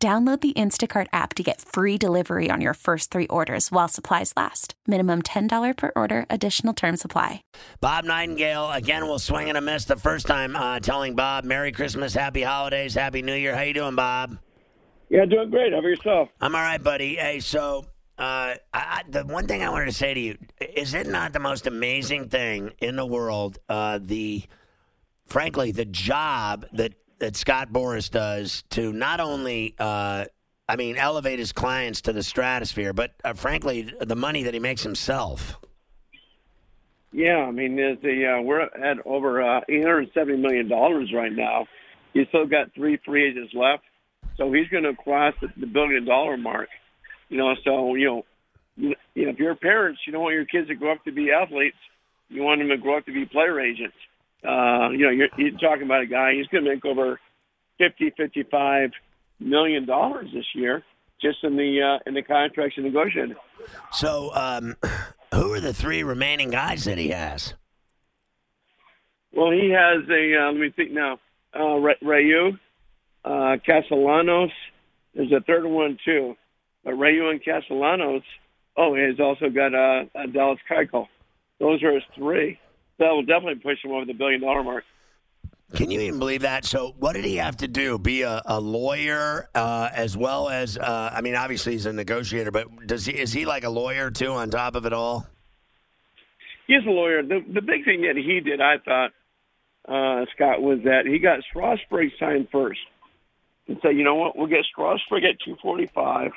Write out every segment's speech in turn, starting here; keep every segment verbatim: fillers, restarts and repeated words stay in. Download the Instacart app to get free delivery on your first three orders while supplies last. Minimum ten dollars per order. Additional terms apply. Bob Nightingale, again, will swing and a miss the first time, uh, telling Bob, Merry Christmas, Happy Holidays, Happy New Year. How you doing, Bob? Yeah, doing great. How about yourself? I'm all right, buddy. Hey, so uh, I, the one thing I wanted to say to you, is it not the most amazing thing in the world, uh, the, frankly, the job that that Scott Boras does to not only, uh, I mean, elevate his clients to the stratosphere, but uh, frankly, the money that he makes himself. Yeah, I mean, there's the, uh, we're at over uh, eight hundred seventy million dollars right now. He's still got three free agents left, so he's going to cross the, the billion-dollar mark. You know, so, you know, you know, if you're parents, you don't want your kids to grow up to be athletes. You want them to grow up to be player agents. Uh, you know, you're, you're talking about a guy, he's going to make over fifty, fifty-five million dollars this year just in the uh, in the contracts he negotiated. So um, who are the three remaining guys that he has? Well, he has a, uh, let me think now, uh, Rayu, uh, Castellanos. There's a third one, too. But Rayu and Castellanos, oh, he's also got uh, Dallas Keuchel. Those are his three. That will definitely push him over the billion-dollar mark. Can you even believe that? So what did he have to do? Be a, a lawyer uh, as well as, uh, I mean, obviously he's a negotiator, but does he is he like a lawyer, too, on top of it all? He's a lawyer. The, the big thing that he did, I thought, uh, Scott, was that he got Strasburg signed first. And said, so, you know what, we'll get Strasburg at two forty-five.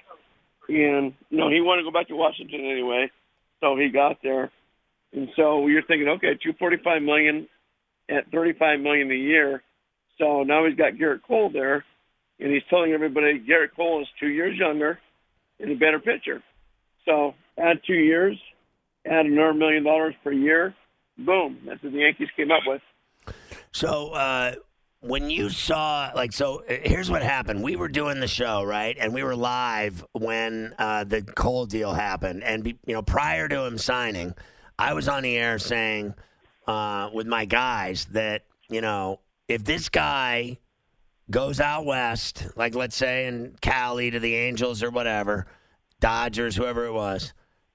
And, you know, he wanted to go back to Washington anyway, so he got there. And so you're thinking, okay, two hundred forty-five million dollars at thirty-five million dollars a year. So now he's got Gerrit Cole there, and he's telling everybody Gerrit Cole is two years younger and a better pitcher. So add two years, add another million dollars per year, boom. That's what the Yankees came up with. So uh, when you saw, like, so here's what happened. We were doing the show, right, and we were live when uh, the Cole deal happened. And, you know, prior to him signing, I was on the air saying uh, with my guys that, you know, if this guy goes out west, like let's say in Cali to the Angels or whatever, Dodgers, whoever it was,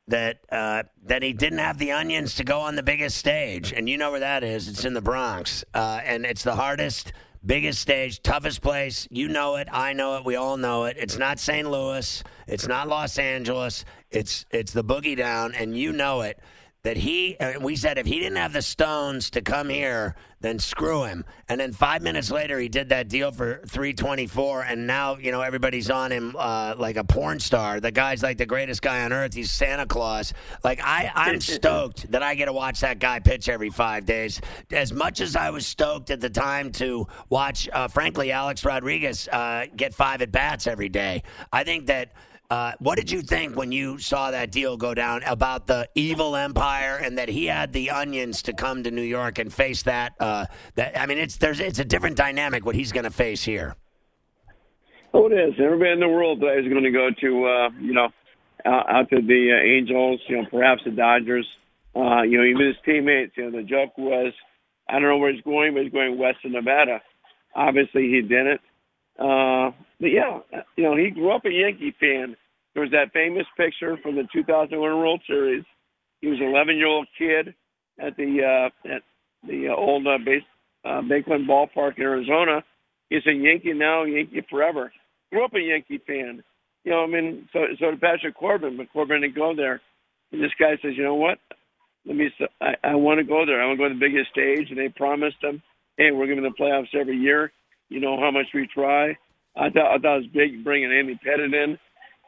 that uh, that he didn't have the onions to go on the biggest stage. And you know where that is. It's in the Bronx. Uh, and it's the hardest, biggest stage, toughest place. You know it. I know it. We all know it. It's not Saint Louis. It's not Los Angeles. It's it's the boogie down, and you know it. That he, we said if he didn't have the stones to come here, then screw him. And then five minutes later, he did that deal for three twenty-four, and now, you know, everybody's on him uh, like a porn star. The guy's like the greatest guy on earth. He's Santa Claus. Like, I, I'm stoked that I get to watch that guy pitch every five days. As much as I was stoked at the time to watch, uh, frankly, Alex Rodriguez uh, get five at-bats every day, I think that Uh, what did you think when you saw that deal go down about the evil empire and that he had the onions to come to New York and face that? Uh, that I mean, it's there's it's a different dynamic what he's going to face here. Oh, it is. Everybody in the world today is going to go to, uh, you know, out, out to the uh, Angels, you know, perhaps the Dodgers. Uh, you know, even his teammates, you know, the joke was, I don't know where he's going, but he's going west to Nevada. Obviously, he didn't. Uh, but, yeah, you know, he grew up a Yankee fan. There was that famous picture from the two thousand one World Series. He was an eleven-year-old kid at the uh, at the old uh, base, uh, Bank One Ballpark in Arizona. He's a Yankee now, Yankee forever. Grew up a Yankee fan. You know, I mean, so, so did Patrick Corbin, but Corbin didn't go there. And this guy says, you know what? Let me. I, I want to go there. I want to go to the biggest stage. And they promised him, hey, we're giving the playoffs every year. You know how much we try. I thought, I thought it was big bringing Andy Pettitte in.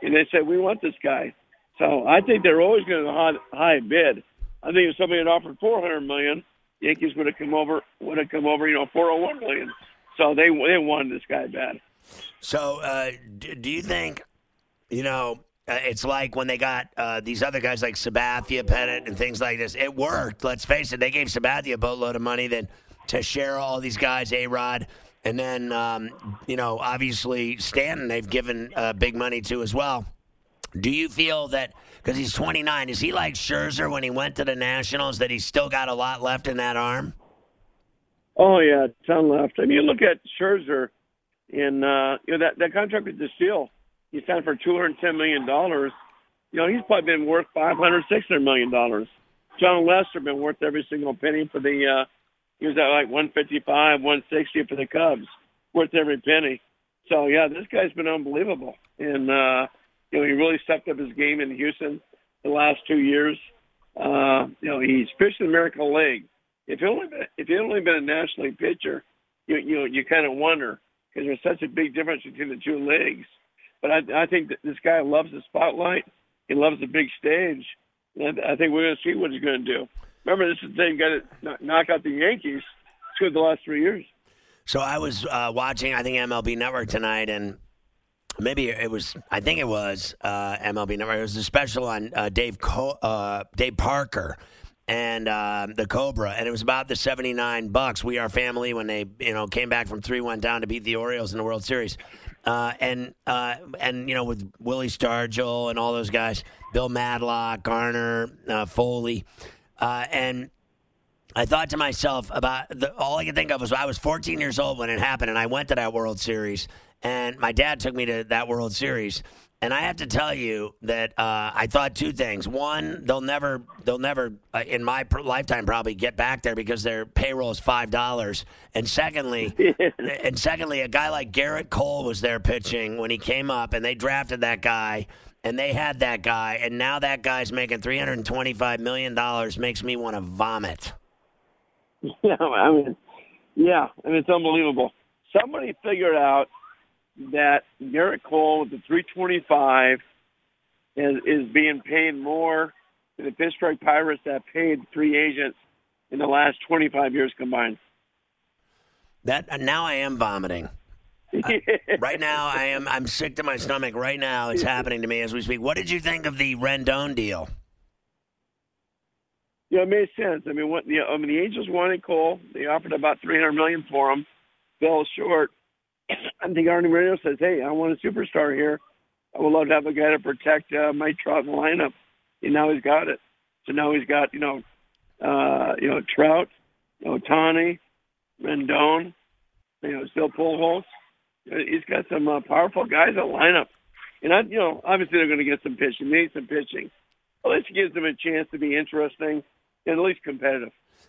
And they said, we want this guy. So I think they're always going to have a high bid. I think if somebody had offered four hundred million dollars, Yankees would have come over, would have come over, you know, four hundred one million dollars. So they, they wanted this guy bad. So uh, do you think you know, uh, it's like when they got uh, these other guys like Sabathia, Pettitte, and things like this. It worked. Let's face it. They gave Sabathia a boatload of money. Then Teixeira, all these guys, A-Rod. And then, um, you know, obviously Stanton they've given uh, big money to as well. Do you feel that, because he's twenty-nine, is he like Scherzer when he went to the Nationals, that he's still got a lot left in that arm? Oh, yeah, a ton left. I mean, you look at Scherzer, and uh, you know, that, that contract was a steal. He signed for two hundred ten million dollars. You know, he's probably been worth five hundred, six hundred million dollars. John Lester been worth every single penny for the uh, – he was at like one fifty-five, one sixty for the Cubs, worth every penny. So, yeah, this guy's been unbelievable. And, uh, you know, he really stepped up his game in Houston the last two years. Uh, you know, he's pitched in the American League. If he only been, if he only been a National League pitcher, you you, you kind of wonder because there's such a big difference between the two leagues. But I, I think that this guy loves the spotlight. He loves the big stage. And I think we're going to see what he's going to do. Remember, this is the same guy that knocked out the Yankees through the last three years. So I was uh, watching, I think, M L B Network tonight, and maybe it was, I think it was uh, M L B Network. It was a special on uh, Dave Co- uh, Dave Parker and uh, the Cobra, and it was about the seventy-nine bucks. We Are Family, when they you know came back from three one down to beat the Orioles in the World Series. Uh, and, uh, and you know, with Willie Stargell and all those guys, Bill Madlock, Garner, uh, Foley. Uh, and I thought to myself about the, all I could think of was I was fourteen years old when it happened, and I went to that World Series, and my dad took me to that World Series. And I have to tell you that uh, I thought two things. One, they'll never, they'll never uh, in my pr- lifetime probably get back there because their payroll is five dollars. And secondly, and secondly, a guy like Gerrit Cole was there pitching when he came up, and they drafted that guy. And they had that guy, and now that guy's making three hundred twenty-five million dollars makes me want to vomit. Yeah, I mean, yeah, I mean, it's unbelievable. Somebody figured out that Gerrit Cole with the three twenty-five is, is being paid more than the Pittsburgh Pirates that paid three agents in the last twenty-five years combined. That now I am vomiting. Uh, right now, I am I'm sick to my stomach. Right now, it's happening to me as we speak. What did you think of the Rendon deal? Yeah, it made sense. I mean, what the I mean, the Angels wanted Cole. They offered about three hundred million for him. Fell short. I think Arnie Radio says, "Hey, I want a superstar here. I would love to have a guy to protect uh, my Trout in the lineup." And now he's got it. So now he's got you know, uh, you know Trout, Ohtani, Rendon, you know, still Pujols. He's got some uh, powerful guys that line up. And, I, you know, obviously they're going to get some pitching. They need some pitching. At least gives them a chance to be interesting and at least competitive.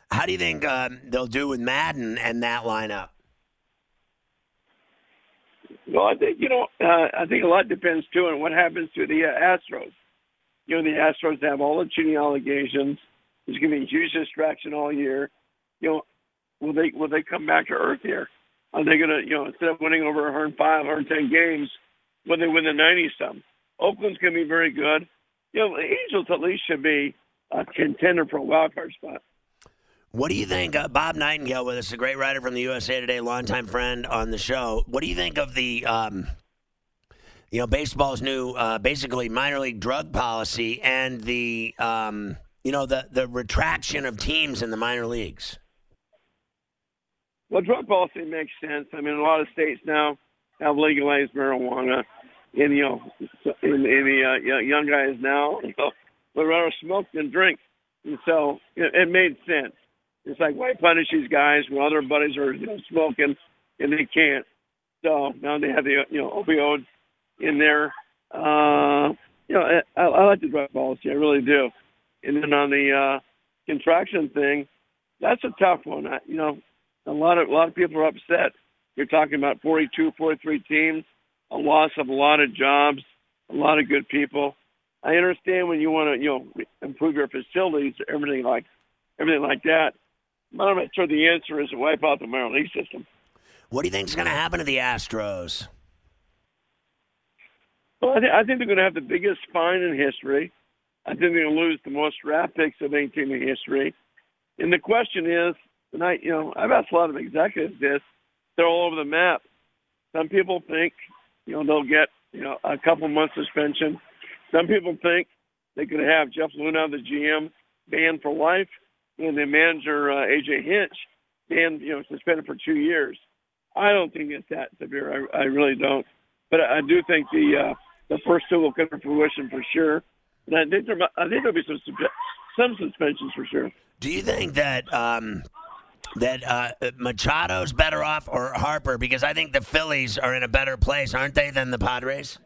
How do you think um, they'll do with Madden and that lineup? Well, I think, you know, uh, I think a lot depends, too, on what happens to the uh, Astros. You know, the Astros have all the cheating allegations. There's going to be huge distraction all year. You know, will they will they come back to earth here? Are they going to, you know, instead of winning over one hundred five, one hundred ten games, when they win the ninety-some? Oakland's going to be very good. You know, the Angels at least should be a contender for a wild card spot. What do you think, uh, Bob Nightingale with us, a great writer from the U S A Today, longtime friend on the show. What do you think of the, um, you know, baseball's new, uh, basically minor league drug policy and the, um, you know, the, the retraction of teams in the minor leagues? Well, drug policy makes sense. I mean, a lot of states now have legalized marijuana, and you know, in, in the uh, young guys now would rather smoke than drink, and so you know, it made sense. It's like why punish these guys when other buddies are you know, smoking and they can't? So now they have the you know opioids in there. Uh, you know, I, I like the drug policy, I really do. And then on the uh, contraction thing, that's a tough one. I, you know. A lot of a lot of people are upset. You're talking about forty-two, forty-three teams, a loss of a lot of jobs, a lot of good people. I understand when you want to, you know, improve your facilities, everything like everything like that. But I'm not sure the answer is to wipe out the minor league system. What do you think is going to happen to the Astros? Well, I, th- I think they're going to have the biggest fine in history. I think they're going to lose the most draft picks of any team in history. And the question is, and I, you know, I've asked a lot of executives this. They're all over the map. Some people think, you know, they'll get you know, a couple months suspension. Some people think they could have Jeff Luhnow, the G M, banned for life, and the manager, uh, A J Hinch, banned, you know, suspended for two years. I don't think it's that severe. I, I really don't. But I, I do think the uh, the first two will come to fruition for sure. And I think there, I think there'll be some some suspensions for sure. Do you think that um, that uh, Machado's better off or Harper? Because I think the Phillies are in a better place, aren't they, than the Padres?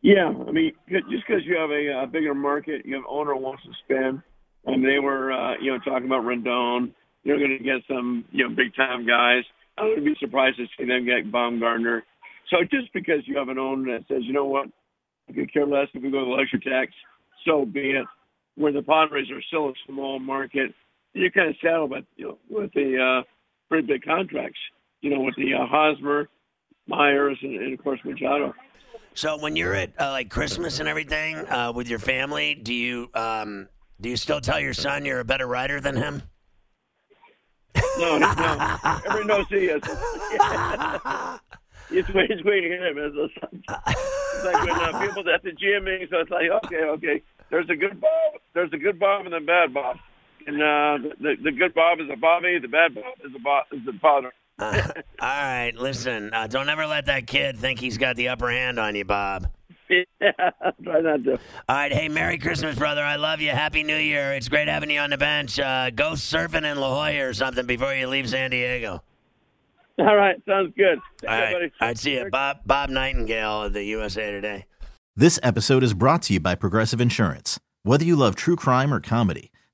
Yeah, I mean, just because you have a, a bigger market, you have owner wants to spend. I mean, they were, uh, you know, talking about Rendon. They're going to get some, you know, big-time guys. I wouldn't be surprised to see them get Baumgartner. So just because you have an owner that says, you know what, I could care less if we go to the luxury tax, so be it. Where the Padres are still a small market, you're kind of saddled by, you know, with the uh, pretty big contracts, you know, with the uh, Hosmer, Myers, and, and, of course, Machado. So when you're at, uh, like, Christmas and everything uh, with your family, do you um, do you still tell your son you're a better writer than him? No, no. Everyone knows he is. He's waiting to hear him. It's like, it's like when uh, people at the G M meeting, so it's like, okay, okay, there's a good Bob, there's a good Bob and a bad Bob. And uh, the, the good Bob is a Bobby, the bad Bob is a, Bob, is a father. uh, all right, listen, uh, don't ever let that kid think he's got the upper hand on you, Bob. Yeah, try not to. All right, hey, Merry Christmas, brother. I love you. Happy New Year. It's great having you on the bench. Uh, go surfing in La Jolla or something before you leave San Diego. All right, sounds good. All right, all right, see you. Bob, Bob Nightingale of the U S A Today. This episode is brought to you by Progressive Insurance. Whether you love true crime or comedy,